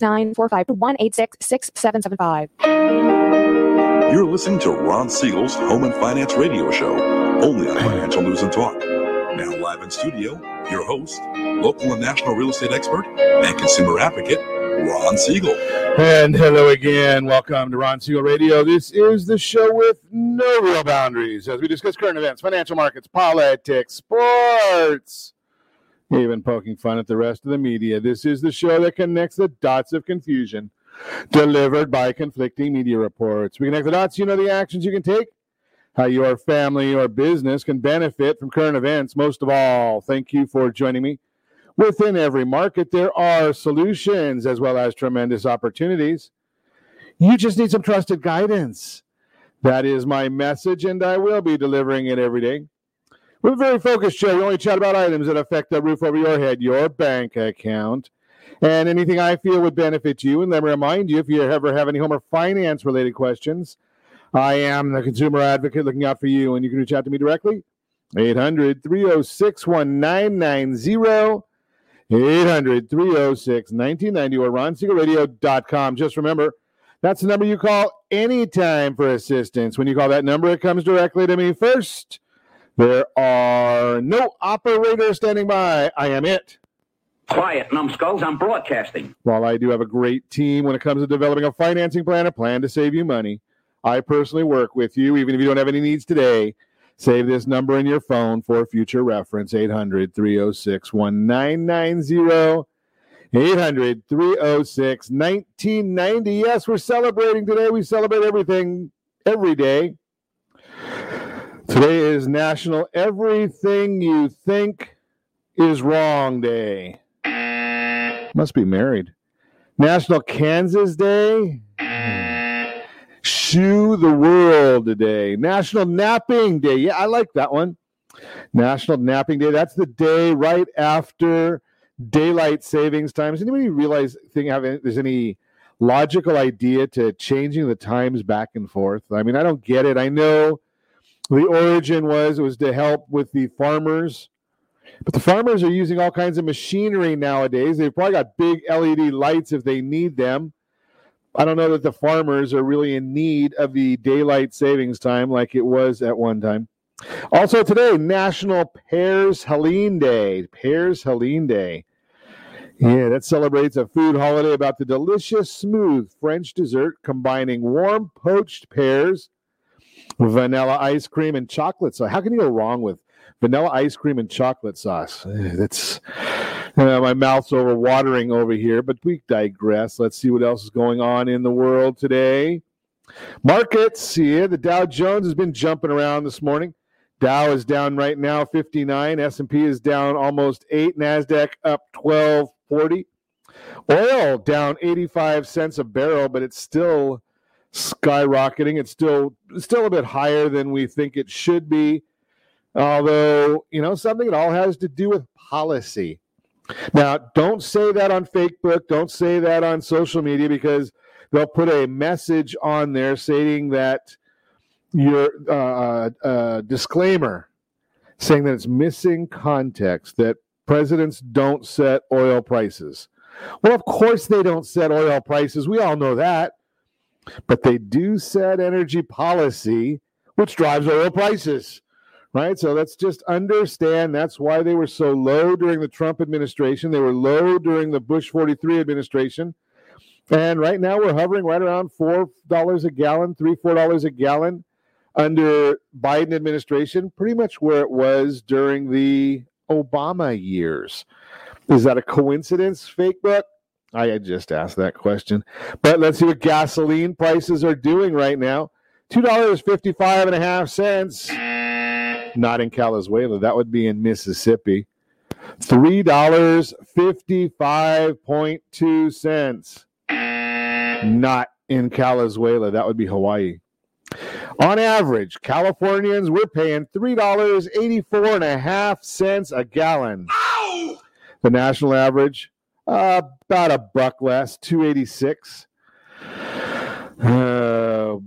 945-186-6775. You're listening to Ron Siegel's Home and Finance Radio Show, only on Financial News and Talk. Now live in studio, your host, local and national real estate expert and consumer advocate, Ron Siegel. And hello again. Welcome to Ron Siegel Radio. This is the show with no real boundaries as we discuss current events, financial markets, politics, sports, even poking fun at the rest of the media. This is the show that connects the dots of confusion delivered by conflicting media reports. We connect the dots, you know the actions you can take, how your family or business can benefit from current events. Most of all, thank you for joining me. Within every market, there are solutions as well as tremendous opportunities. You just need some trusted guidance. That is my message, and I will be delivering it every day. We're a very focused show. We only chat about items that affect the roof over your head, your bank account, and anything I feel would benefit you. And let me remind you, if you ever have any home or finance-related questions, I am the consumer advocate looking out for you, and you can reach out to me directly, 800-306-1990, 800-306-1990, or RonSiegelRadio.com. Just remember, that's the number you call anytime for assistance. When you call that number, it comes directly to me first. There are no operators standing by. I am it. Quiet, numbskulls. I'm broadcasting. While I do have a great team when it comes to developing a financing plan, a plan to save you money, I personally work with you. Even if you don't have any needs today, save this number in your phone for future reference, 800-306-1990, 800-306-1990. Yes, we're celebrating today. We celebrate everything, every day. Today is National Everything You Think Is Wrong Day. Must be married. National Kansas Day. Shoe the World Today. National Napping Day. Yeah, I like that one. National Napping Day. That's the day right after daylight savings time. Does anybody realize there's any logical idea to changing the times back and forth? I mean, I don't get it. I know the origin was to help with the farmers, but the farmers are using all kinds of machinery nowadays. They've probably got big LED lights if they need them. I don't know that the farmers are really in need of the daylight savings time like it was at one time. Also today, National Pears Helene Day. Pears Helene Day. Yeah, that celebrates a food holiday about the delicious, smooth French dessert combining warm poached pears, vanilla ice cream, and chocolate sauce. How can you go wrong with vanilla ice cream and chocolate sauce? That's my mouth's over watering over here, but we digress. Let's see what else is going on in the world today. Markets here. Yeah, the Dow Jones has been jumping around this morning. Dow is down right now 59. S&P is down almost 8. NASDAQ up 12.40. Oil down 85 cents a barrel, but it's still skyrocketing. It's still a bit higher than we think it should be, although, you know, something it all has to do with policy. Now, don't say that on Facebook. Don't say that on social media, because they'll put a message on there stating that your disclaimer, saying that it's missing context, that presidents don't set oil prices. Well, of course they don't set oil prices. We all know that. But they do set energy policy, which drives oil prices, right? So let's just understand that's why they were so low during the Trump administration. They were low during the Bush 43 administration. And right now we're hovering right around $4 a gallon, $3, $4 a gallon under Biden administration, pretty much where it was during the Obama years. Is that a coincidence, Facebook? I just asked that question. But let's see what gasoline prices are doing right now. $2.55 Not in Venezuela. That would be in Mississippi. $3.55.2. Not in Venezuela. That would be Hawaii. On average, Californians, we're paying $3.84 a gallon. Ow! The national average, about a buck less, $2.86.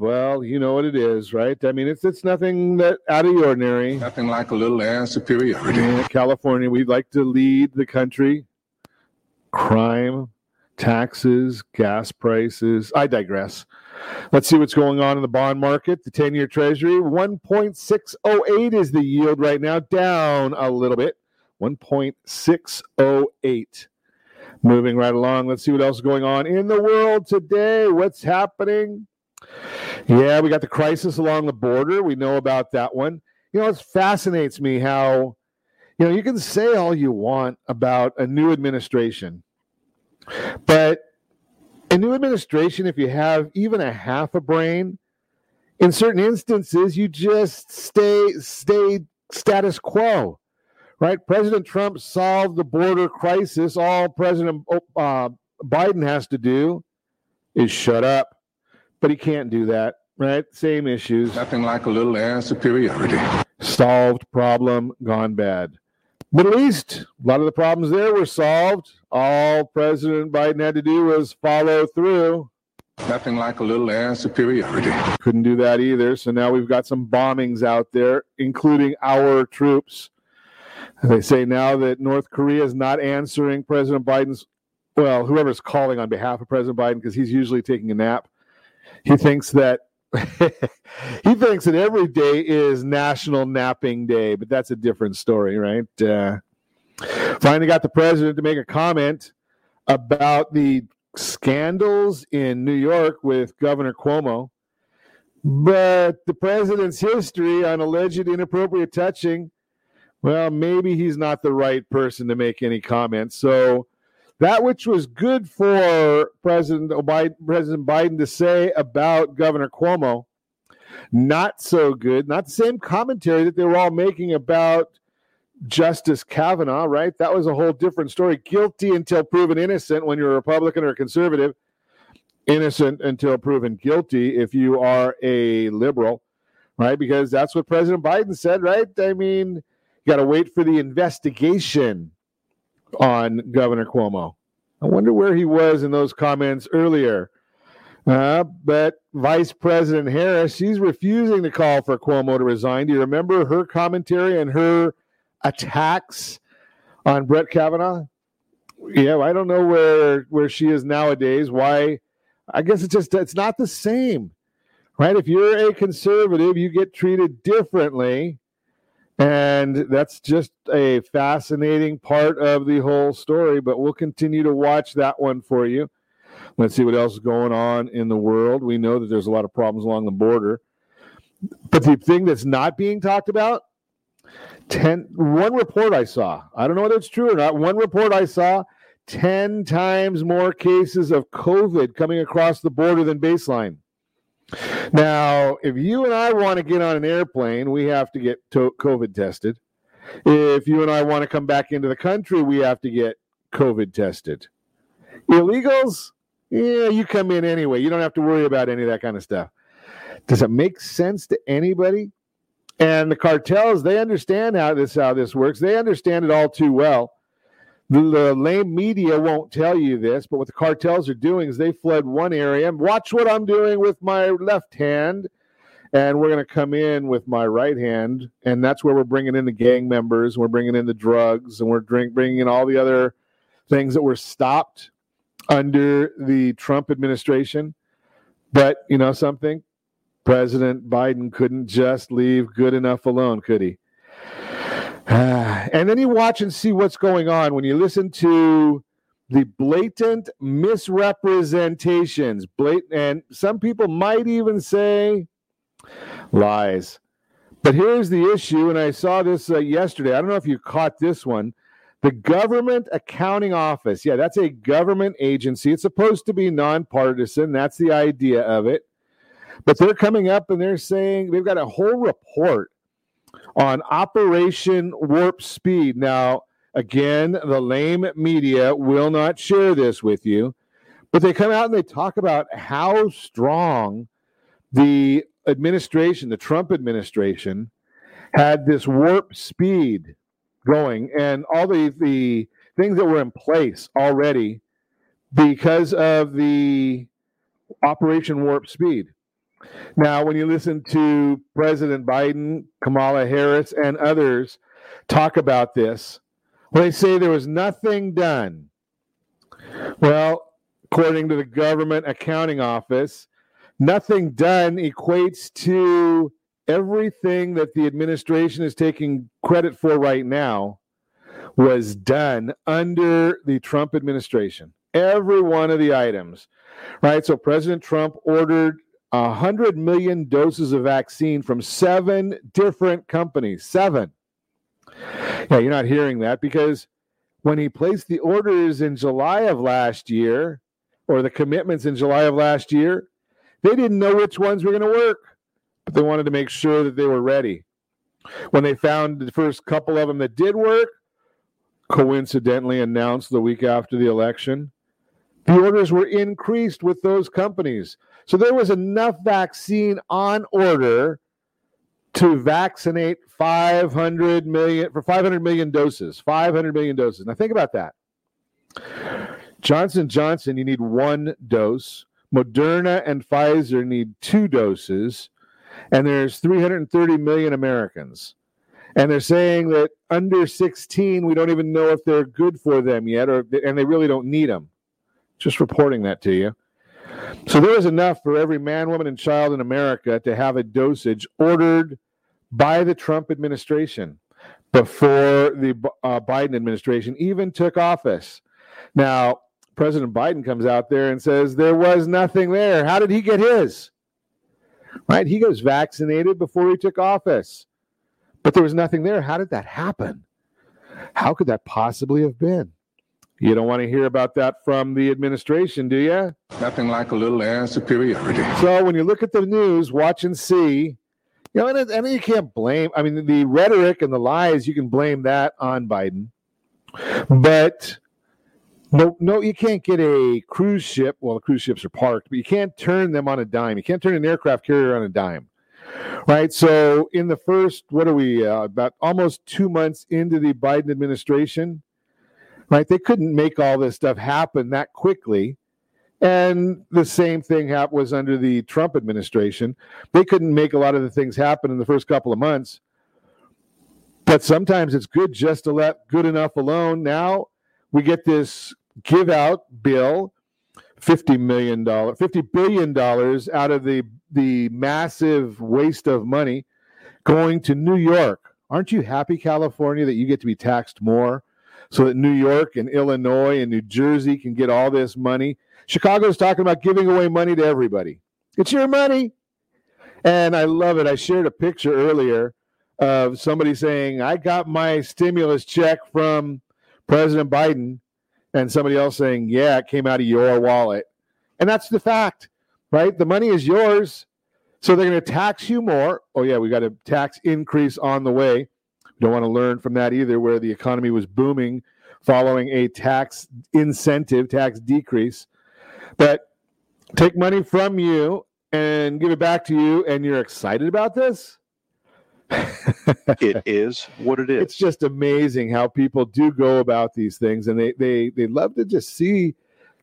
Well, you know what it is, right? I mean, it's nothing that out of the ordinary. Nothing like a little air superiority. In California, we'd like to lead the country. Crime, taxes, gas prices. I digress. Let's see what's going on in the bond market. The 10-year Treasury, 1.608 is the yield right now, down a little bit, 1.608. Moving right along, let's see what else is going on in the world today. What's happening? Yeah, we got the crisis along the border. We know about that one. You know, it fascinates me how, you know, you can say all you want about a new administration, but a new administration, if you have even a half a brain, in certain instances, you just stay status quo, right? President Trump solved the border crisis. All President Biden has to do is shut up, but he can't do that, right? Same issues. Nothing like a little air superiority. Solved problem, gone bad. Middle East, a lot of the problems there were solved. All President Biden had to do was follow through. Nothing like a little air superiority. Couldn't do that either. So now we've got some bombings out there, including our troops. They say now that North Korea is not answering President Biden's, well, whoever's calling on behalf of President Biden, because he's usually taking a nap. He thinks that every day is National Napping Day, but that's a different story, right? Finally got the president to make a comment about the scandals in New York with Governor Cuomo, but the president's history on alleged inappropriate touching, well, maybe he's not the right person to make any comments. So that which was good for President Biden to say about Governor Cuomo, not so good. Not the same commentary that they were all making about Justice Kavanaugh, right? That was a whole different story. Guilty until proven innocent when you're a Republican or a conservative. Innocent until proven guilty if you are a liberal, right? Because that's what President Biden said, right? I mean, you got to wait for the investigation on Governor Cuomo. I wonder where he was in those comments earlier. But Vice President Harris, she's refusing to call for Cuomo to resign. Do you remember her commentary and her attacks on Brett Kavanaugh? Yeah, I don't know where she is nowadays. Why? I guess it's not the same, right? If you're a conservative, you get treated differently. And that's just a fascinating part of the whole story, but we'll continue to watch that one for you. Let's see what else is going on in the world. We know that there's a lot of problems along the border. But the thing that's not being talked about, one report I saw, I don't know whether it's true or not, one report I saw, 10 times more cases of COVID coming across the border than baseline. Now, if you and I want to get on an airplane, we have to get COVID tested. If you and I want to come back into the country, we have to get COVID tested. Illegals, yeah, you come in anyway. You don't have to worry about any of that kind of stuff. Does it make sense to anybody? And the cartels, they understand how this works. They understand it all too well. The lame media won't tell you this, but what the cartels are doing is they fled one area. Watch what I'm doing with my left hand, and we're going to come in with my right hand, and that's where we're bringing in the gang members, we're bringing in the drugs, and we're bringing in all the other things that were stopped under the Trump administration. But, you know something? President Biden couldn't just leave good enough alone, could he? And then you watch and see what's going on when you listen to the blatant misrepresentations, and some people might even say lies. But here's the issue, and I saw this yesterday. I don't know if you caught this one. The Government Accounting Office. Yeah, that's a government agency. It's supposed to be nonpartisan. That's the idea of it. But they're coming up and they're saying they've got a whole report on Operation Warp Speed. Now, again, the lame media will not share this with you, but they come out and they talk about how strong the administration, the Trump administration, had this warp speed going and all the things that were in place already because of the Operation Warp Speed. Now, when you listen to President Biden, Kamala Harris, and others talk about this, when they say there was nothing done, well, according to the Government Accounting Office, nothing done equates to everything that the administration is taking credit for right now was done under the Trump administration. Every one of the items, right? So President Trump ordered 100 million doses of vaccine from 7 different companies. 7. Yeah, you're not hearing that because when he placed the orders in July of last year, or the commitments in July of last year, they didn't know which ones were going to work, but they wanted to make sure that they were ready. When they found the first couple of them that did work, coincidentally announced the week after the election, the orders were increased with those companies. So there was enough vaccine on order to vaccinate 500 million, for 500 million doses, 500 million doses. Now think about that. Johnson & Johnson, you need 1 dose. Moderna and Pfizer need 2 doses. And there's 330 million Americans. And they're saying that under 16, we don't even know if they're good for them yet, and they really don't need them. Just reporting that to you. So there is enough for every man, woman, and child in America to have a dosage ordered by the Trump administration before the Biden administration even took office. Now, President Biden comes out there and says there was nothing there. How did he get his? Right? He was vaccinated before he took office, but there was nothing there. How did that happen? How could that possibly have been? You don't want to hear about that from the administration, do you? Nothing like a little air of superiority. So when you look at the news, watch and see, you know, and you can't blame, I mean, the rhetoric and the lies, you can blame that on Biden. But no, you can't get a cruise ship. Well, the cruise ships are parked, but you can't turn them on a dime. You can't turn an aircraft carrier on a dime. Right? So in the first, about almost 2 months into the Biden administration, right? They couldn't make all this stuff happen that quickly. And the same thing was under the Trump administration. They couldn't make a lot of the things happen in the first couple of months. But sometimes it's good just to let good enough alone. Now we get this give out bill, $50 billion out of the massive waste of money going to New York. Aren't you happy, California, that you get to be taxed more? So that New York and Illinois and New Jersey can get all this money. Chicago's talking about giving away money to everybody. It's your money. And I love it. I shared a picture earlier of somebody saying, I got my stimulus check from President Biden. And somebody else saying, yeah, it came out of your wallet. And that's the fact, right? The money is yours. So they're going to tax you more. Oh, yeah, we got a tax increase on the way. Don't want to learn from that either, where the economy was booming following a tax incentive, tax decrease. But take money from you and give it back to you, and you're excited about this? It is what it is. It's just amazing how people do go about these things, and they love to just see.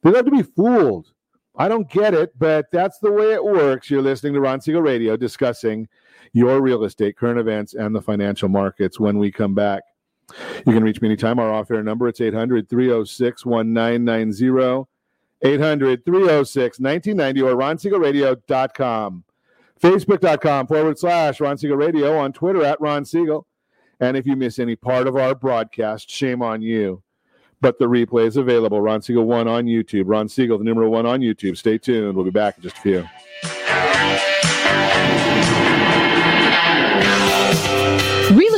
They love to be fooled. I don't get it, but that's the way it works. You're listening to Ron Siegel Radio discussing your real estate, current events, and the financial markets. When we come back, you can reach me anytime. Our off-air number, it's 800-306-1990, 800-306-1990, or RonSiegelRadio.com, Facebook.com/ Ron Siegel Radio, on Twitter at Ron Siegel. And if you miss any part of our broadcast, shame on you. But the replay is available, Ron Siegel 1 on YouTube, Ron Siegel, the number 1 on YouTube. Stay tuned. We'll be back in just a few. Real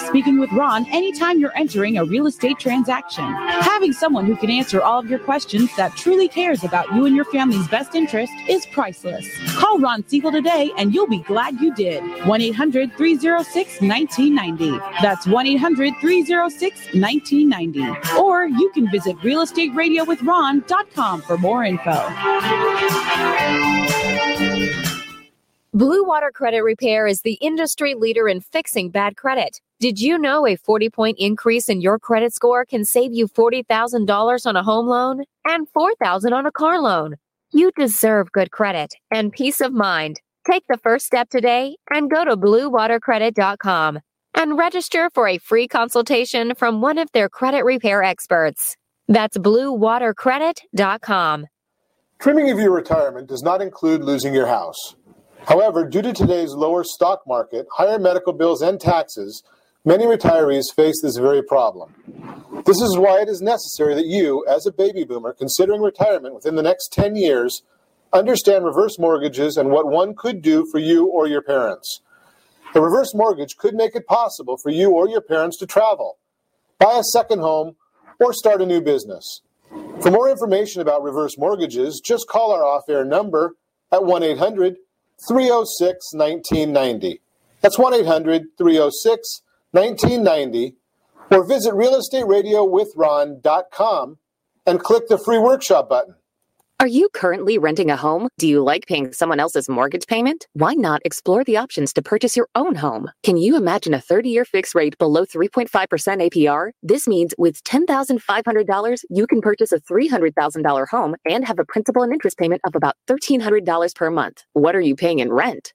speaking with Ron anytime you're entering a real estate transaction. Have Having someone who can answer all of your questions that truly cares about you and your family's best interest is priceless. Call Ron Siegel today and you'll be glad you did. 1-800-306-1990. That's 1-800-306-1990. Or you can visit realestateradiowithron.com for more info. Blue Water Credit Repair is the industry leader in fixing bad credit. Did you know a 40-point increase in your credit score can save you $40,000 on a home loan and $4,000 on a car loan? You deserve good credit and peace of mind. Take the first step today and go to BlueWaterCredit.com and register for a free consultation from one of their credit repair experts. That's BlueWaterCredit.com. Trimming of your retirement does not include losing your house. However, due to today's lower stock market, higher medical bills, and taxes, many retirees face this very problem. This is why it is necessary that you, as a baby boomer considering retirement within the next 10 years, understand reverse mortgages and what one could do for you or your parents. A reverse mortgage could make it possible for you or your parents to travel, buy a second home, or start a new business. For more information about reverse mortgages, just call our off-air number at 1-800-306-1990. 306-1990. That's 1-800-306-1990. Or visit realestateradiowithron.com and click the free workshop button. Are you currently renting a home? Do you like paying someone else's mortgage payment? Why not explore the options to purchase your own home? Can you imagine a 30-year fixed rate below 3.5% APR? This means with $10,500, you can purchase a $300,000 home and have a principal and interest payment of about $1,300 per month. What are you paying in rent?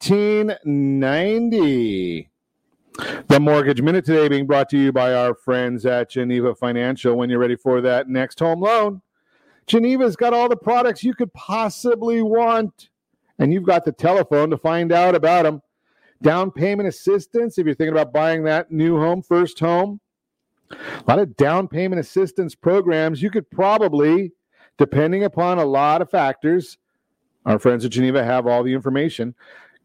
1990. The Mortgage Minute today being brought to you by our friends at Geneva Financial. When you're ready for that next home loan, Geneva's got all the products you could possibly want, and you've got the telephone to find out about them. Down payment assistance if you're thinking about buying that new home, first home. A lot of down payment assistance programs you could probably, depending upon a lot of factors, our friends at Geneva have all the information.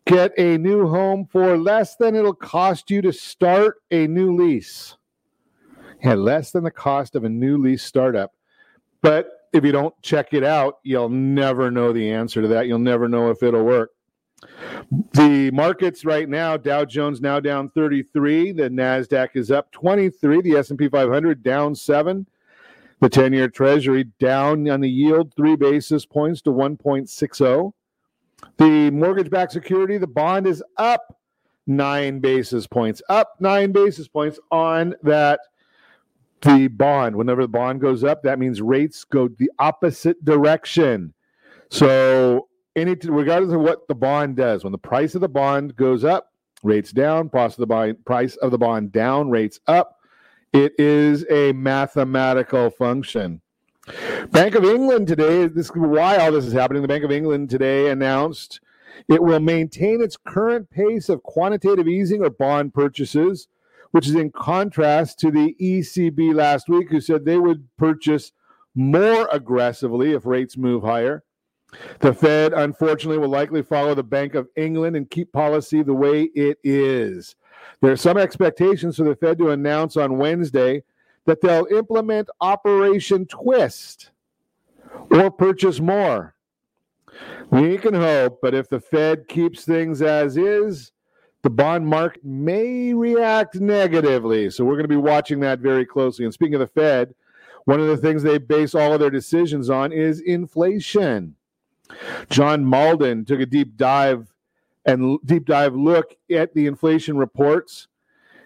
Get a new home for less than it'll cost you to start a new lease. Yeah, less than the cost of a new lease startup. But if you don't check it out, you'll never know the answer to that. You'll never know if it'll work. The markets right now, Dow Jones now down 33. The NASDAQ is up 23. The S&P 500 down 7. The 10-year Treasury down on the yield 3 basis points to 1.60. The mortgage-backed security, the bond is up 9 basis points. Up 9 basis points on that, the bond. Whenever the bond goes up, that means rates go the opposite direction. So regardless of what the bond does, when the price of the bond goes up, rates down, price of the bond down, rates up. It is a mathematical function. Bank of England today, this is why all this is happening. The Bank of England today announced it will maintain its current pace of quantitative easing or bond purchases, which is in contrast to the ECB last week, who said they would purchase more aggressively if rates move higher. The Fed, unfortunately, will likely follow the Bank of England and keep policy the way it is. There are some expectations for the Fed to announce on Wednesday that they'll implement Operation Twist or purchase more. We can hope, but if the Fed keeps things as is, the bond market may react negatively. So we're going to be watching that very closely. And speaking of the Fed, one of the things they base all of their decisions on is inflation. John Malden took a deep dive look at the inflation reports,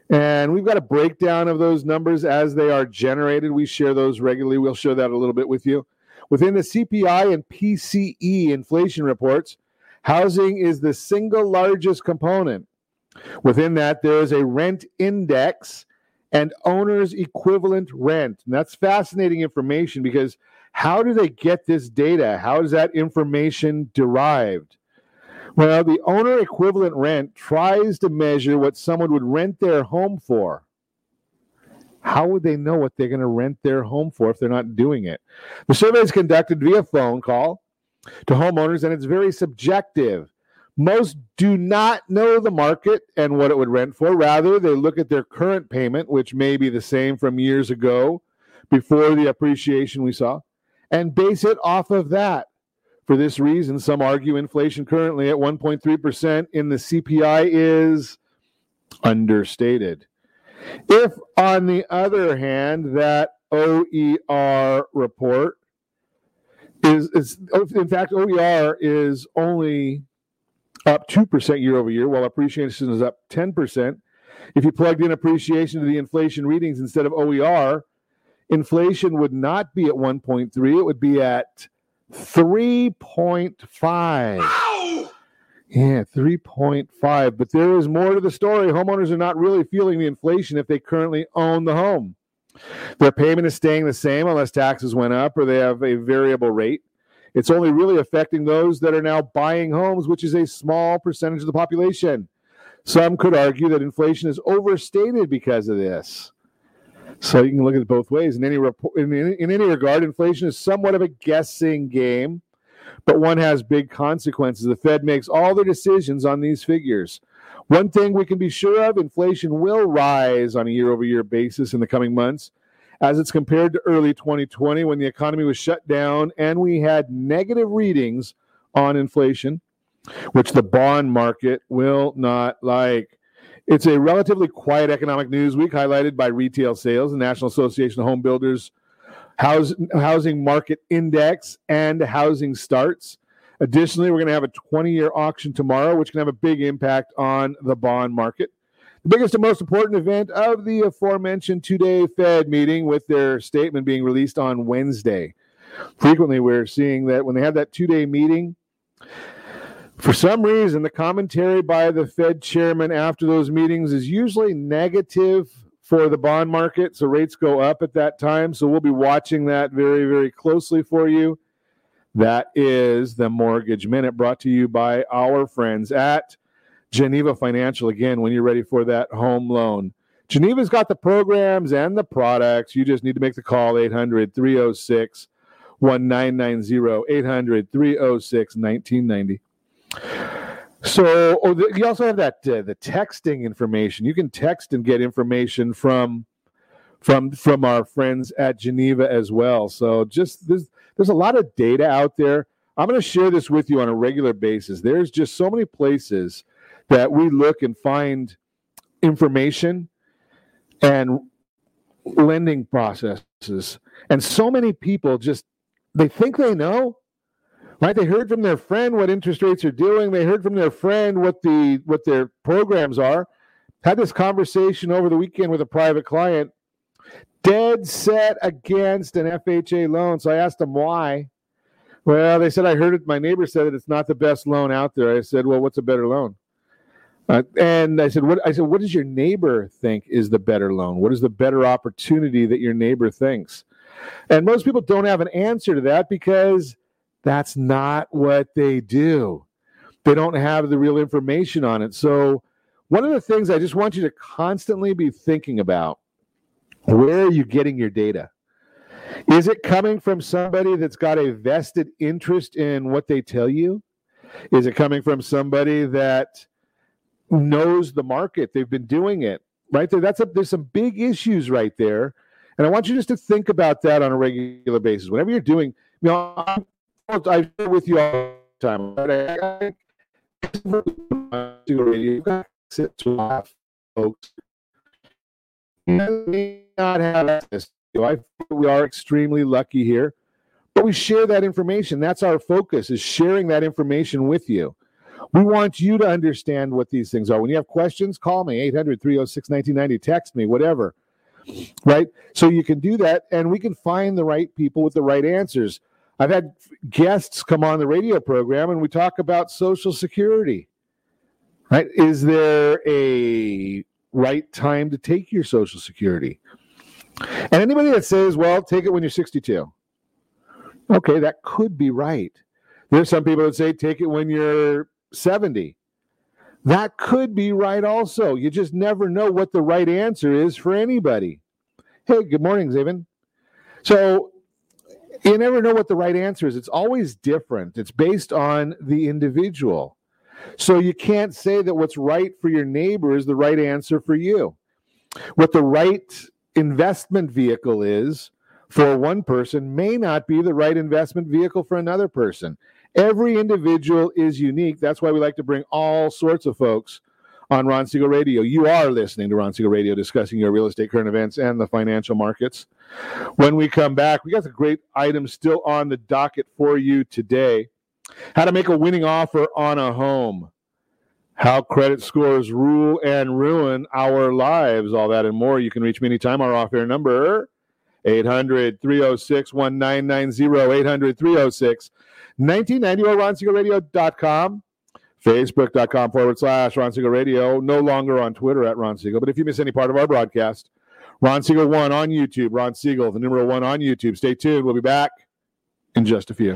and we've got a breakdown of those numbers as they are generated. We share those regularly. We'll share that a little bit with you. Within the CPI and PCE inflation reports, housing is the single largest component. Within that, there is a rent index and owner's equivalent rent. And that's fascinating information, because how do they get this data? How is that information derived? Well, the owner equivalent rent tries to measure what someone would rent their home for. How would they know what they're going to rent their home for if they're not doing it? The survey is conducted via phone call to homeowners, and it's very subjective. Most do not know the market and what it would rent for. Rather, they look at their current payment, which may be the same from years ago before the appreciation we saw, and base it off of that. For this reason, some argue inflation currently at 1.3% in the CPI is understated. If, on the other hand, that OER report is, in fact, OER is only up 2% year over year, while appreciation is up 10%. If you plugged in appreciation to the inflation readings instead of OER, inflation would not be at 1.3, it would be at 3.5. Ow! Yeah, 3.5. But there is more to the story. Homeowners are not really feeling the inflation if they currently own the home. Their payment is staying the same unless taxes went up or they have a variable rate. It's only really affecting those that are now buying homes, which is a small percentage of the population. Some could argue that inflation is overstated because of this. So you can look at it both ways. In any regard, inflation is somewhat of a guessing game, but one has big consequences. The Fed makes all their decisions on these figures. One thing we can be sure of, inflation will rise on a year-over-year basis in the coming months, as it's compared to early 2020 when the economy was shut down and we had negative readings on inflation, which the bond market will not like. It's a relatively quiet economic news week, highlighted by retail sales, the National Association of Home Builders Housing Market Index, and housing starts. Additionally, we're going to have a 20-year auction tomorrow, which can have a big impact on the bond market. The biggest and most important event of the aforementioned two-day Fed meeting, with their statement being released on Wednesday. Frequently, we're seeing that when they have that two-day meeting, for some reason, the commentary by the Fed chairman after those meetings is usually negative for the bond market, so rates go up at that time. So we'll be watching that very, very closely for you. That is the Mortgage Minute, brought to you by our friends at Geneva Financial. Again, when you're ready for that home loan, Geneva's got the programs and the products. You just need to make the call, 800-306-1990, 800-306-1990. So you also have that the texting information. You can text and get information from our friends at Geneva as well. So just there's a lot of data out there. I'm going to share this with you on a regular basis. There's just so many places that we look and find information and lending processes, and so many people just, they think they know. Right, they heard from their friend what interest rates are doing. They heard from their friend what their programs are. Had this conversation over the weekend with a private client, dead set against an FHA loan. So I asked them why. Well, they said, I heard it. My neighbor said that it's not the best loan out there. I said, well, what's a better loan? And I said, what does your neighbor think is the better loan? What is the better opportunity that your neighbor thinks? And most people don't have an answer to that, because that's not what they do. They don't have the real information on it. So one of the things I just want you to constantly be thinking about, where are you getting your data? Is it coming from somebody that's got a vested interest in what they tell you? Is it coming from somebody that knows the market? They've been doing it right there. There's some big issues right there. And I want you just to think about that on a regular basis. Whenever you're doing, you know, I share with you all the time. Folks, may not have access to. We are extremely lucky here, but we share that information. That's our focus, is sharing that information with you. We want you to understand what these things are. When you have questions, call me, 800-306-1990, text me, whatever, right? So you can do that, and we can find the right people with the right answers. I've had guests come on the radio program, and we talk about Social Security, right? Is there a right time to take your Social Security? And anybody that says, well, take it when you're 62. Okay, that could be right. There's some people that say take it when you're 70. That could be right also. You just never know what the right answer is for anybody. Hey, good morning, Zayvon. So you never know what the right answer is. It's always different. It's based on the individual. So you can't say that what's right for your neighbor is the right answer for you. What the right investment vehicle is for one person may not be the right investment vehicle for another person. Every individual is unique. That's why we like to bring all sorts of folks on Ron Siegel Radio. You are listening to Ron Siegel Radio, discussing your real estate, current events, and the financial markets. When we come back, we got some great items still on the docket for you today. How to make a winning offer on a home. How credit scores rule and ruin our lives. All that and more. You can reach me anytime. Our off-air number, 800-306-1990, 800-306-1990, or RonSiegelRadio.com, Facebook.com/RonSiegelRadio, no longer on Twitter @RonSiegel. But if you miss any part of our broadcast, Ron Siegel 1 on YouTube, Ron Siegel, the numeral 1 on YouTube. Stay tuned. We'll be back in just a few.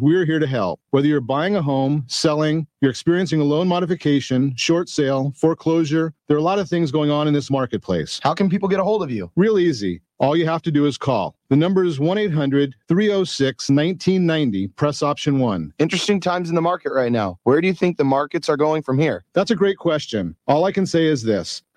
we're here to help. Whether you're buying a home, selling, you're experiencing a loan modification, short sale, foreclosure, there are a lot of things going on in this marketplace. How can people get a hold of you? Real easy. All you have to do is call. The number is 1-800-306-1990, press option 1. Interesting times in the market right now. Where do you think the markets are going from here? That's a great question. All I can say is this.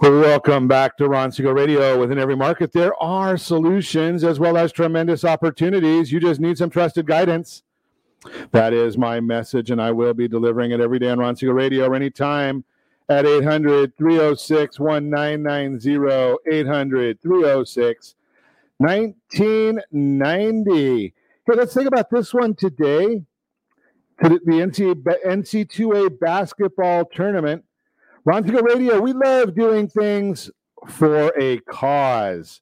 Welcome back to Ron Siegel Radio. Within every market, there are solutions as well as tremendous opportunities. You just need some trusted guidance. That is my message, and I will be delivering it every day on Ron Siegel Radio or anytime at 800-306-1990, 800-306-1990. Hey, let's think about this one today. The NCAA basketball tournament. Ron Siegel Radio, we love doing things for a cause.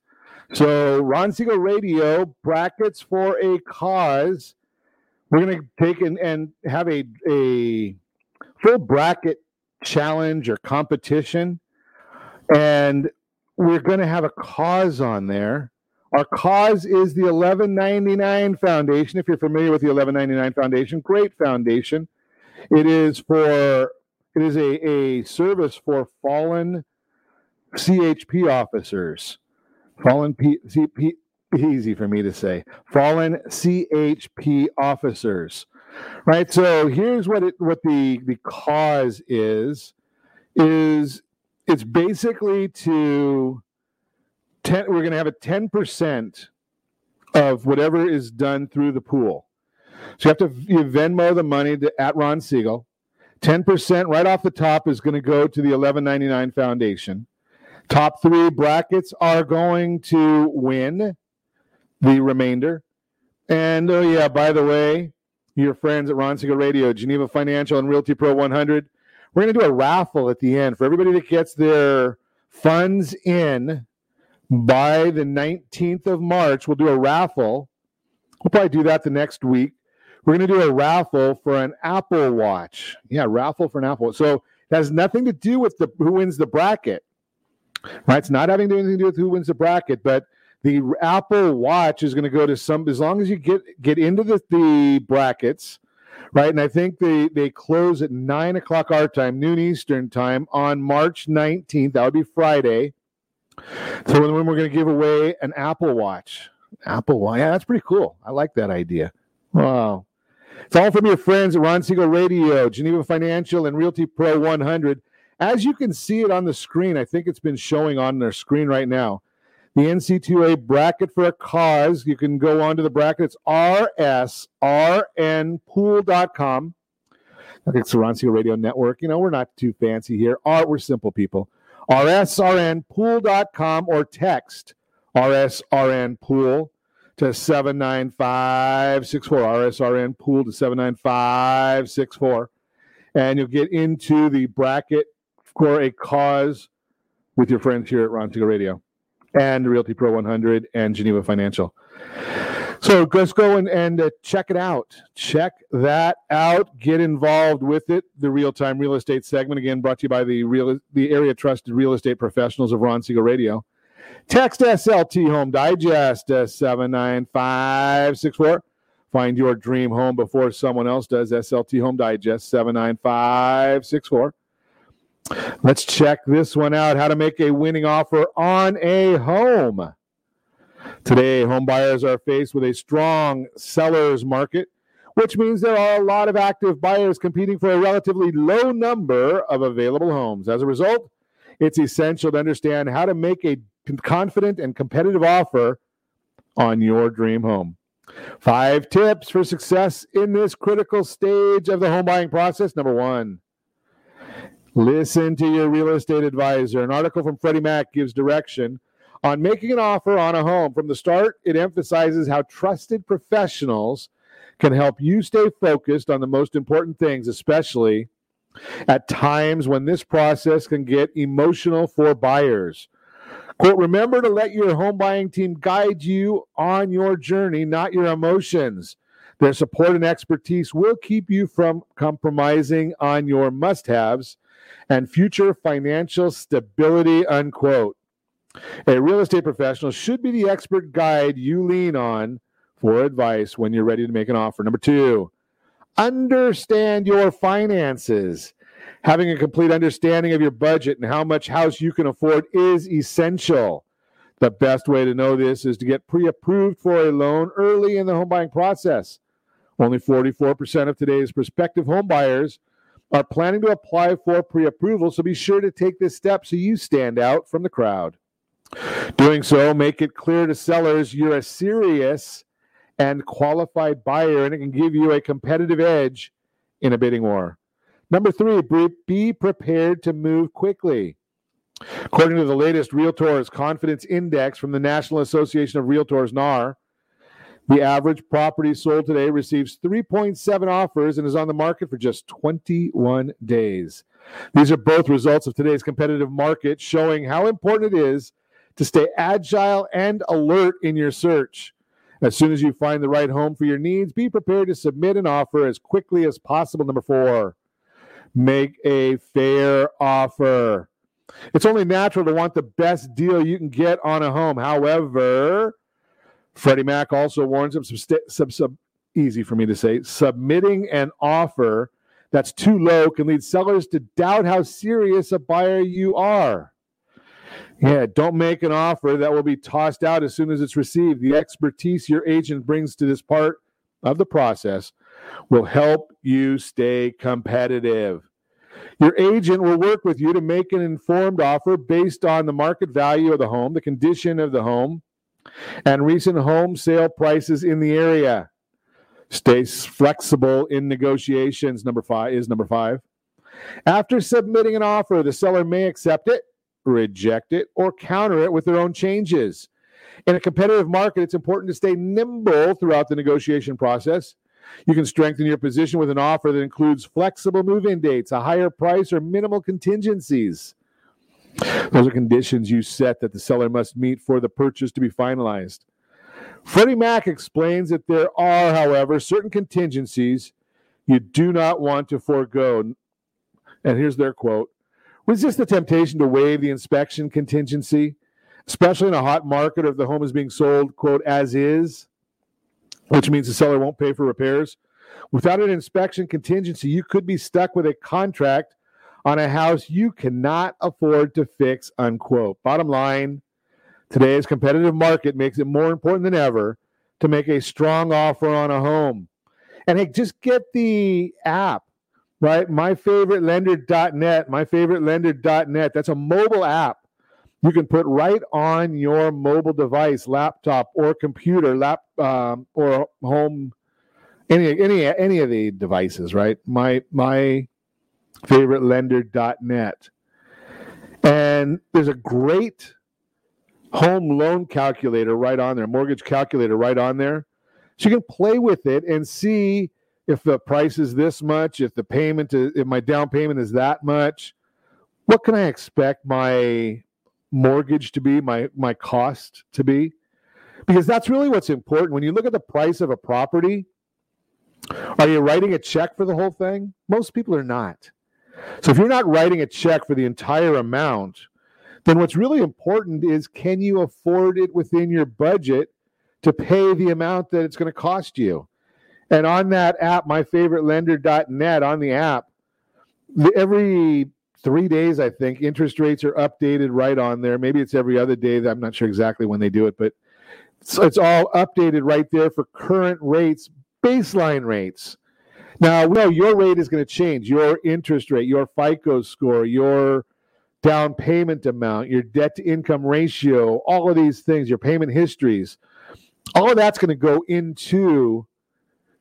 So Ron Siegel Radio, brackets for a cause. We're going to take and have a full bracket challenge or competition. And we're going to have a cause on there. Our cause is the 1199 Foundation. If you're familiar with the 1199 Foundation, great foundation. It is a service for fallen CHP officers, fallen CHP officers, right? So here's what the cause is it's basically we're going to have a 10% of whatever is done through the pool. So you Venmo the money to at Ron Siegel. 10% right off the top is going to go to the 1199 Foundation. Top three brackets are going to win the remainder. And, oh, yeah, by the way, your friends at Ron Siegel Radio, Geneva Financial, and Realty Pro 100, we're going to do a raffle at the end for everybody that gets their funds in by the 19th of March. We'll do a raffle. We'll probably do that the next week. We're going to do a raffle for an Apple Watch. Yeah, raffle for an Apple Watch. So it has nothing to do with who wins the bracket. Right? It's not having anything to do with who wins the bracket, but the Apple Watch is going to go to some, as long as you get into the brackets, right? And I think they close at 9 o'clock our time, noon Eastern time, on March 19th. That would be Friday. So when we're going to give away an Apple Watch. Apple Watch. Yeah, that's pretty cool. I like that idea. Wow. It's all from your friends at Ron Siegel Radio, Geneva Financial, and Realty Pro 100. As you can see it on the screen, I think it's been showing on their screen right now. The NC2A bracket for a cause. You can go on to the brackets, rsrnpool.com. I think it's the Ron Siegel Radio Network. You know, we're not too fancy here. We're simple people. rsrnpool.com or text rsrnpool to 79564, RSRN pool to 79564. And you'll get into the bracket for a cause with your friends here at Ron Siegel Radio and Realty Pro 100 and Geneva Financial. So just go and check it out. Check that out. Get involved with it. The real-time real estate segment, again, brought to you by the area-trusted real estate professionals of Ron Siegel Radio. Text SLTHomeDigest to 79564. Find your dream home before someone else does. SLTHomeDigest 79564. Let's check this one out. How to make a winning offer on a home. Today, home buyers are faced with a strong seller's market, which means there are a lot of active buyers competing for a relatively low number of available homes. As a result, it's essential to understand how to make a confident and competitive offer on your dream home. 5 tips for success in this critical stage of the home buying process. Number 1, listen to your real estate advisor. An article from Freddie Mac gives direction on making an offer on a home. From the start, it emphasizes how trusted professionals can help you stay focused on the most important things, especially at times when this process can get emotional for buyers. Quote, remember to let your home buying team guide you on your journey, not your emotions. Their support and expertise will keep you from compromising on your must-haves and future financial stability, unquote. A real estate professional should be the expert guide you lean on for advice when you're ready to make an offer. Number two, understand your finances. Having a complete understanding of your budget and how much house you can afford is essential. The best way to know this is to get pre-approved for a loan early in the home buying process. Only 44% of today's prospective home buyers are planning to apply for pre-approval, so be sure to take this step so you stand out from the crowd. Doing so, make it clear to sellers you're a serious and qualified buyer, and it can give you a competitive edge in a bidding war. Number three, be prepared to move quickly. According to the latest Realtors Confidence Index from the National Association of Realtors, NAR, the average property sold today receives 3.7 offers and is on the market for just 21 days. These are both results of today's competitive market, showing how important it is to stay agile and alert in your search. As soon as you find the right home for your needs, be prepared to submit an offer as quickly as possible. Number four, make a fair offer. It's only natural to want the best deal you can get on a home. However, Freddie Mac also warns of submitting an offer that's too low can lead sellers to doubt how serious a buyer you are. Yeah, don't make an offer that will be tossed out as soon as it's received. The expertise your agent brings to this part of the process will help you stay competitive. Your agent will work with you to make an informed offer based on the market value of the home, the condition of the home, and recent home sale prices in the area. Stay flexible in negotiations. Number five. After submitting an offer, the seller may accept it, reject it, or counter it with their own changes. In a competitive market, it's important to stay nimble throughout the negotiation process. You can strengthen your position with an offer that includes flexible move-in dates, a higher price, or minimal contingencies. Those are conditions you set that the seller must meet for the purchase to be finalized. Freddie Mac explains that there are, however, certain contingencies you do not want to forego. And here's their quote. Resist the temptation to waive the inspection contingency, especially in a hot market if the home is being sold, quote, as is, which means the seller won't pay for repairs. Without an inspection contingency, you could be stuck with a contract on a house you cannot afford to fix, unquote. Bottom line, today's competitive market makes it more important than ever to make a strong offer on a home. And hey, just get the app, right? MyFavoriteLender.net, MyFavoriteLender.net. That's a mobile app you can put right on your mobile device, laptop, or computer, or home, any of the devices, right? MyFavoriteLender.net. And there's a great home loan calculator right on there, mortgage calculator right on there. So you can play with it and see if the price is this much, if the payment, if my down payment is that much, what can I expect my mortgage to be, my cost to be? Because that's really what's important. When you look at the price of a property, are you writing a check for the whole thing? Most people are not. So if you're not writing a check for the entire amount, then what's really important is, can you afford it within your budget to pay the amount that it's going to cost you? And on that app, MyFavoriteLender.net, on the app, every 3 days, I think, interest rates are updated right on there. Maybe it's every other day. I'm not sure exactly when they do it, but it's all updated right there for current rates, baseline rates. Now, well, your rate is going to change, your interest rate, your FICO score, your down payment amount, your debt-to-income ratio, all of these things, your payment histories, all of that's going to go into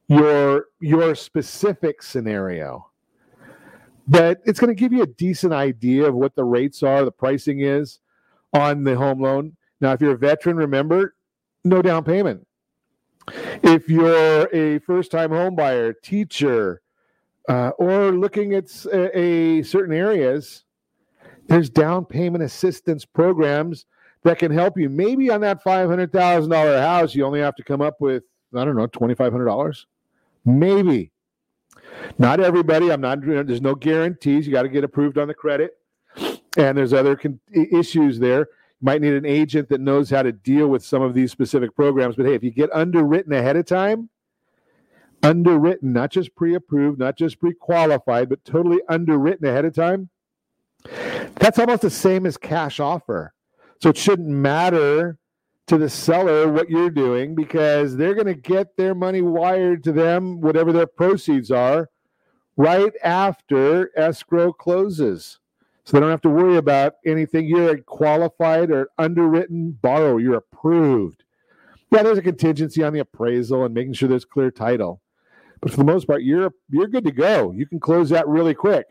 your specific scenario. But it's going to give you a decent idea of what the rates are, the pricing is on the home loan. Now, if you're a veteran, remember, no down payment. If you're a first-time home buyer, teacher, or looking at a certain areas, there's down payment assistance programs that can help you. Maybe on that $500,000 house, you only have to come up with, I don't know, $2,500. Maybe. Not everybody. There's no guarantees. You got to get approved on the credit. And there's other issues there. You might need an agent that knows how to deal with some of these specific programs. But hey, if you get underwritten ahead of time, underwritten, not just pre-approved, not just pre-qualified, but totally underwritten ahead of time, that's almost the same as cash offer. So it shouldn't matter to the seller what you're doing, because they're going to get their money wired to them, whatever their proceeds are, right after escrow closes. So they don't have to worry about anything. You're a qualified or underwritten borrower. You're approved. Yeah, there's a contingency on the appraisal and making sure there's clear title. But for the most part, you're good to go. You can close that really quick.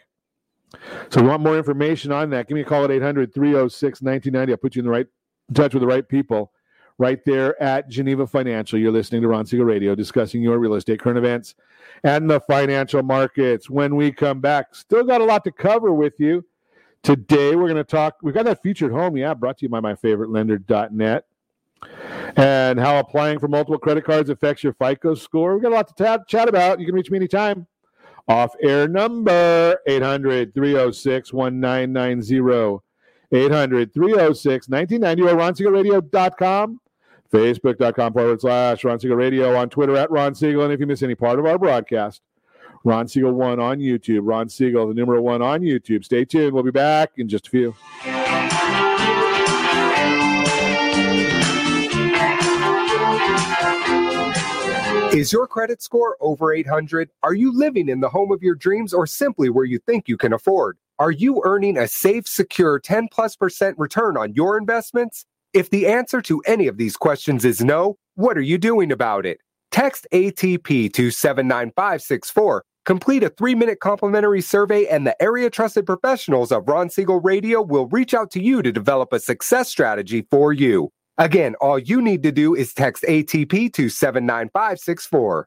So if you want more information on that, give me a call at 800-306-1990. I'll put you in touch with the right people right there at Geneva Financial. You're listening to Ron Siegel Radio, discussing your real estate, current events, and the financial markets. When we come back, still got a lot to cover with you. Today, we're going to talk. We've got that featured home, brought to you by MyFavoriteLender.net. And how applying for multiple credit cards affects your FICO score. We've got a lot to chat about. You can reach me anytime. Off-air number, 800-306-1990, 800-306-1990, or RonSiegelRadio.com, Facebook.com/RonSiegelRadio, on Twitter at Ron Siegel. And if you miss any part of our broadcast, Ron Siegel 1 on YouTube, Ron Siegel, the number 1 on YouTube. Stay tuned. We'll be back in just a few. Is your credit score over 800? Are you living in the home of your dreams, or simply where you think you can afford? Are you earning a safe, secure 10+% return on your investments? If the answer to any of these questions is no, what are you doing about it? Text ATP to 79564. Complete a 3-minute complimentary survey, and the area trusted professionals of Ron Siegel Radio will reach out to you to develop a success strategy for you. Again, all you need to do is text ATP to 79564.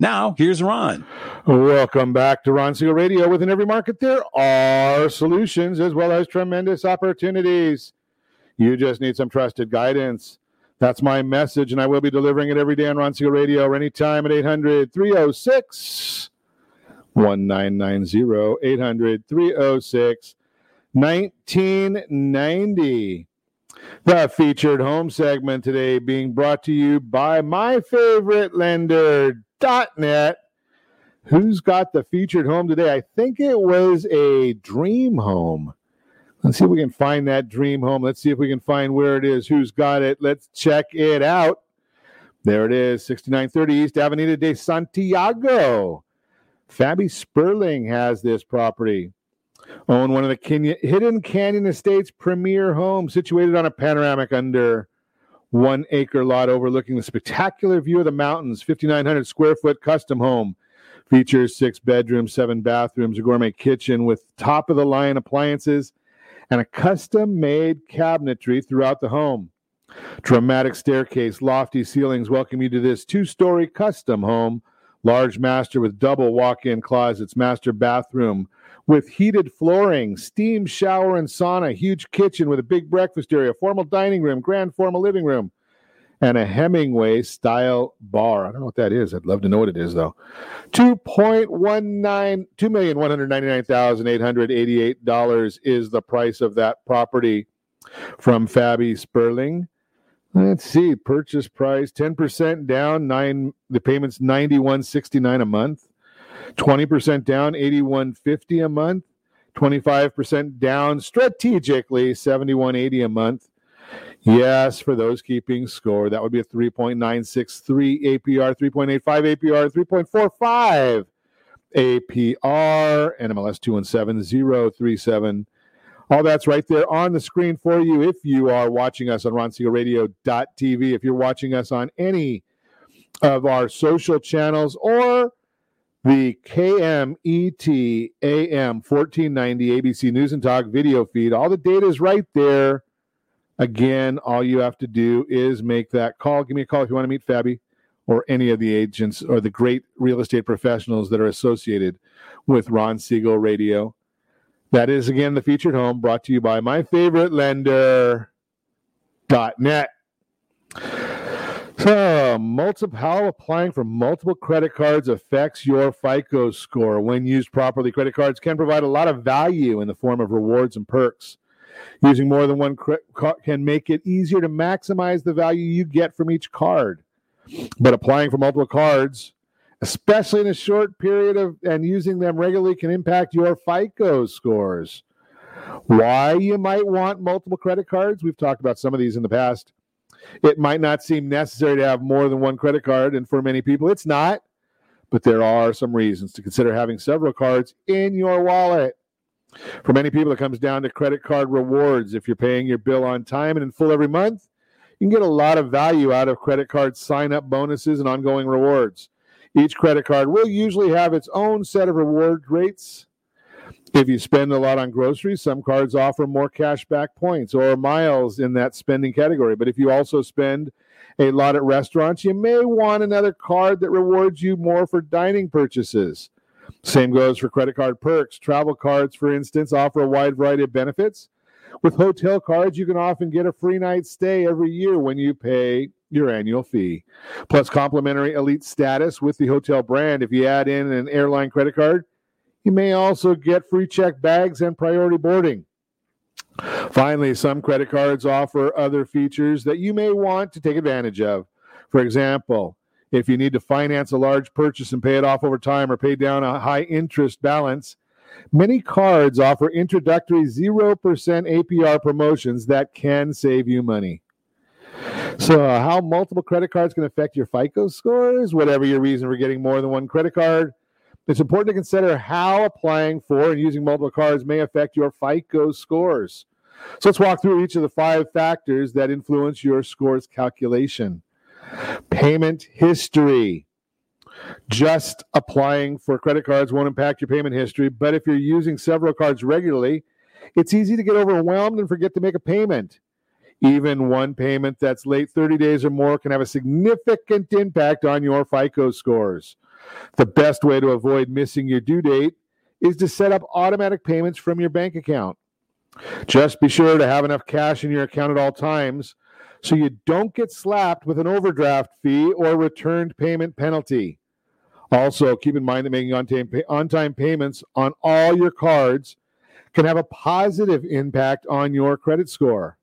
Now, here's Ron. Welcome back to Ron Siegel Radio. Within every market, there are solutions as well as tremendous opportunities. You just need some trusted guidance. That's my message, and I will be delivering it every day on Ron Siegel Radio or anytime at 800-306-1990, 800-306-1990. The featured home segment today being brought to you by MyFavoriteLender.net. Who's got the featured home today? I think it was a dream home. Let's see if we can find that dream home. Let's see if we can find where it is, who's got it. Let's check it out. There it is, 6930 East Avenida de Santiago. Fabi Sperling has this property. Own one of the Hidden Canyon Estates premier homes, situated on a panoramic under 1 acre lot overlooking the spectacular view of the mountains. 5,900 square foot custom home features 6 bedrooms, 7 bathrooms, a gourmet kitchen with top of the line appliances and a custom made cabinetry throughout the home. Dramatic staircase, lofty ceilings welcome you to this 2-story custom home. Large master with double walk-in closets, master bathroom with heated flooring, steam shower and sauna, huge kitchen with a big breakfast area, formal dining room, grand formal living room, and a Hemingway-style bar. I don't know what that is. I'd love to know what it is, though. $2,199,888 is the price of that property from Fabi Sperling. Let's see, purchase price, 10% down, the payment's $91.69 a month, 20% down, $81.50 a month, 25% down, strategically, $71.80 a month. Yes, for those keeping score, that would be a 3.963 APR, 3.85 APR, 3.45 APR, NMLS 217037. All that's right there on the screen for you if you are watching us on RonSiegelRadio.tv, if you're watching us on any of our social channels or the KMET AM 1490 ABC News and Talk video feed. All the data is right there. Again, all you have to do is make that call. Give me a call if you want to meet Fabi or any of the agents or the great real estate professionals that are associated with Ron Siegel Radio. That is, again, the featured home brought to you by MyFavoriteLender.net. So, how applying for multiple credit cards affects your FICO score. When used properly, credit cards can provide a lot of value in the form of rewards and perks. Using more than one can make it easier to maximize the value you get from each card. But applying for multiple cards, especially in a short period of and using them regularly, can impact your FICO scores. Why you might want multiple credit cards? We've talked about some of these in the past. It might not seem necessary to have more than one credit card, and for many people it's not, but there are some reasons to consider having several cards in your wallet. For many people, it comes down to credit card rewards. If you're paying your bill on time and in full every month, you can get a lot of value out of credit card sign-up bonuses and ongoing rewards. Each credit card will usually have its own set of reward rates. If you spend a lot on groceries, some cards offer more cashback points or miles in that spending category. But if you also spend a lot at restaurants, you may want another card that rewards you more for dining purchases. Same goes for credit card perks. Travel cards, for instance, offer a wide variety of benefits. With hotel cards, you can often get a free night stay every year when you pay your annual fee. Plus, complimentary elite status with the hotel brand. If you add in an airline credit card, you may also get free checked bags and priority boarding. Finally, some credit cards offer other features that you may want to take advantage of. For example, if you need to finance a large purchase and pay it off over time or pay down a high interest balance, many cards offer introductory 0% APR promotions that can save you money. So how multiple credit cards can affect your FICO scores? Whatever your reason for getting more than one credit card, It's important to consider how applying for and using multiple cards may affect your FICO scores. So let's walk through each of the 5 factors that influence your scores calculation. Payment history. Just applying for credit cards won't impact your payment history, but if you're using several cards regularly, it's easy to get overwhelmed and forget to make a payment. Even one payment that's late 30 days or more can have a significant impact on your FICO scores. The best way to avoid missing your due date is to set up automatic payments from your bank account. Just be sure to have enough cash in your account at all times so you don't get slapped with an overdraft fee or returned payment penalty. Also, keep in mind that making on-time payments on all your cards can have a positive impact on your credit score.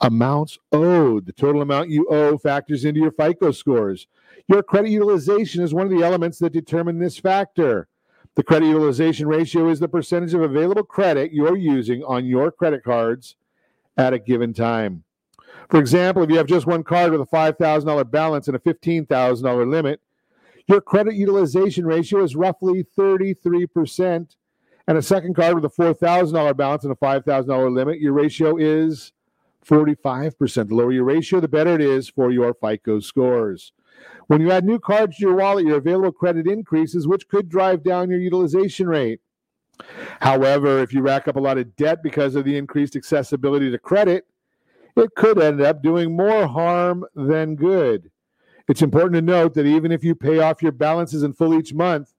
Amounts owed. The total amount you owe factors into your FICO scores. Your credit utilization is one of the elements that determine this factor. The credit utilization ratio is the percentage of available credit you're using on your credit cards at a given time. For example, if you have just one card with a $5,000 balance and a $15,000 limit, your credit utilization ratio is roughly 33%. And a second card with a $4,000 balance and a $5,000 limit, your ratio is 45%. The lower your ratio, the better it is for your FICO scores. When you add new cards to your wallet, your available credit increases, which could drive down your utilization rate. However, if you rack up a lot of debt because of the increased accessibility to credit, it could end up doing more harm than good. It's important to note that even if you pay off your balances in full each month,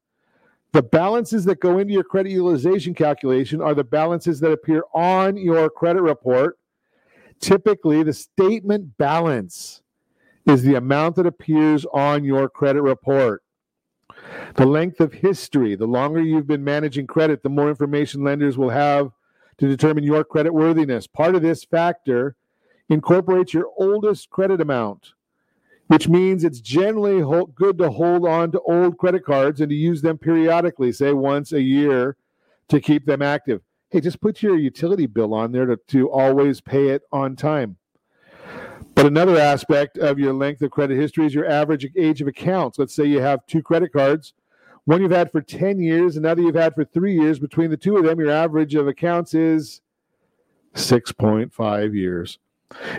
the balances that go into your credit utilization calculation are the balances that appear on your credit report. Typically, the statement balance is the amount that appears on your credit report. The length of history. The longer you've been managing credit, the more information lenders will have to determine your credit worthiness. Part of this factor incorporates your oldest credit amount, which means it's generally good to hold on to old credit cards and to use them periodically, say once a year, to keep them active. Hey, just put your utility bill on there to always pay it on time. But another aspect of your length of credit history is your average age of accounts. Let's say you have 2 credit cards, one you've had for 10 years, another you've had for 3 years. Between the two of them, your average of accounts is 6.5 years.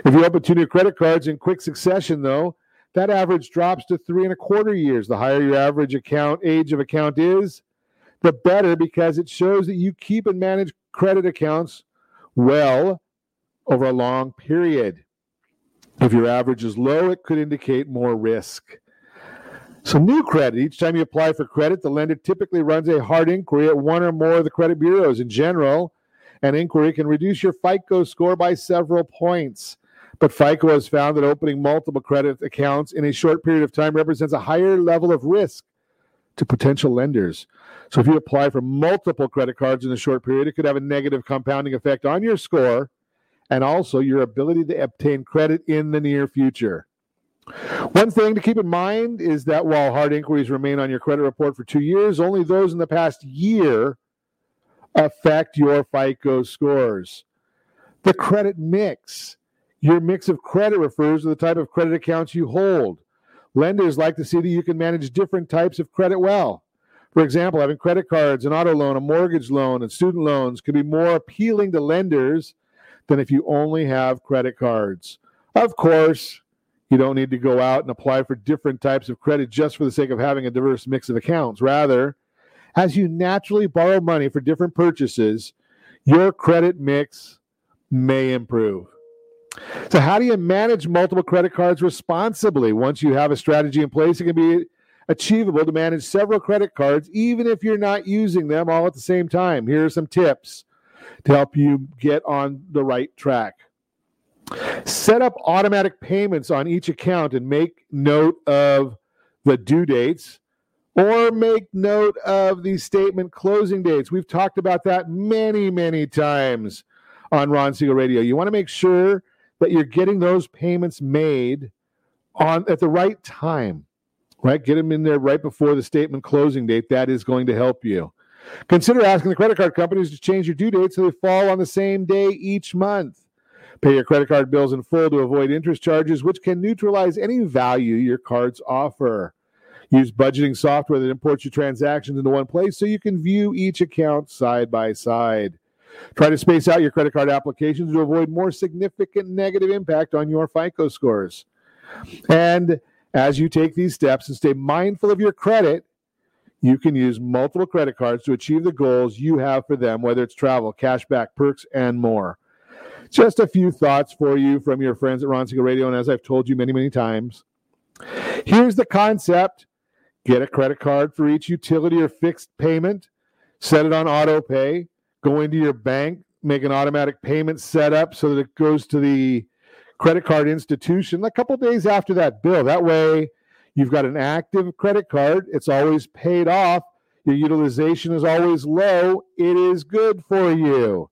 If you open 2 new credit cards in quick succession, though, that average drops to 3.25 years. The higher your average age of account is, the better, because it shows that you keep and manage credit accounts well over a long period. If your average is low, it could indicate more risk. So new credit. Each time you apply for credit, the lender typically runs a hard inquiry at one or more of the credit bureaus. In general, an inquiry can reduce your FICO score by several points. But FICO has found that opening multiple credit accounts in a short period of time represents a higher level of risk to potential lenders. So if you apply for multiple credit cards in a short period, it could have a negative compounding effect on your score and also your ability to obtain credit in the near future. One thing to keep in mind is that while hard inquiries remain on your credit report for 2 years, only those in the past year affect your FICO scores. The credit mix. Your mix of credit refers to the type of credit accounts you hold. Lenders like to see that you can manage different types of credit well. For example, having credit cards, an auto loan, a mortgage loan, and student loans can be more appealing to lenders than if you only have credit cards. Of course, you don't need to go out and apply for different types of credit just for the sake of having a diverse mix of accounts. Rather, as you naturally borrow money for different purchases, your credit mix may improve. So how do you manage multiple credit cards responsibly? Once you have a strategy in place, it can be achievable to manage several credit cards, even if you're not using them all at the same time. Here are some tips to help you get on the right track. Set up automatic payments on each account and make note of the due dates or make note of the statement closing dates. We've talked about that many, many times on Ron Siegel Radio. You want to make sure that you're getting those payments made at the right time, right? Get them in there right before the statement closing date. That is going to help you. Consider asking the credit card companies to change your due date so they fall on the same day each month. Pay your credit card bills in full to avoid interest charges, which can neutralize any value your cards offer. Use budgeting software that imports your transactions into one place so you can view each account side by side. Try to space out your credit card applications to avoid more significant negative impact on your FICO scores. And as you take these steps and stay mindful of your credit, you can use multiple credit cards to achieve the goals you have for them, whether it's travel, cashback, perks, and more. Just a few thoughts for you from your friends at Ron Siegel Radio, and as I've told you many, many times, here's the concept. Get a credit card for each utility or fixed payment. Set it on auto pay. Go into your bank, make an automatic payment set up so that it goes to the credit card institution a couple days after that bill. That way, you've got an active credit card. It's always paid off. Your utilization is always low. It is good for you,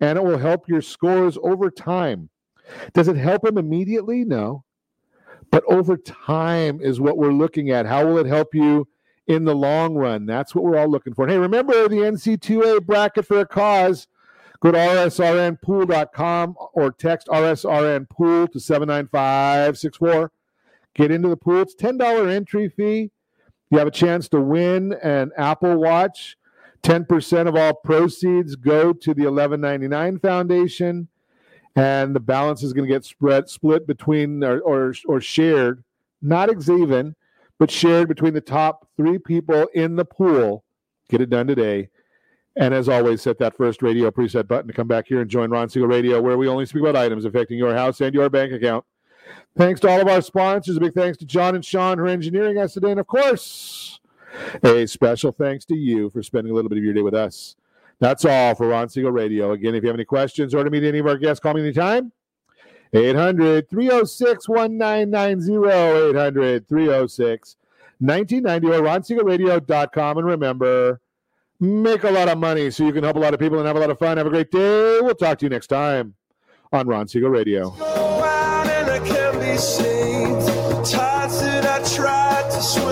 and it will help your scores over time. Does it help them immediately? No. But over time is what we're looking at. How will it help you in the long run? That's what we're all looking for. And hey, remember the NCAA bracket for a cause. Go to rsrnpool.com or text rsrnpool to 79564. Get into the pool. It's $10 entry fee. You have a chance to win an Apple Watch. 10% of all proceeds go to the 1199 Foundation, and the balance is going to get split between or shared, not even, but shared between the top three people in the pool. Get it done today. And as always, set that first radio preset button to come back here and join Ron Siegel Radio, where we only speak about items affecting your house and your bank account. Thanks to all of our sponsors. A big thanks to John and Sean for engineering us today. And, of course, a special thanks to you for spending a little bit of your day with us. That's all for Ron Siegel Radio. Again, if you have any questions or to meet any of our guests, call me anytime. 800-306-1990, 800-306-1990, or RonSiegelRadio.com. And remember, make a lot of money so you can help a lot of people and have a lot of fun. Have a great day. We'll talk to you next time on Ron Siegel Radio. Go out and I can be saved. Tides that I tried to swim.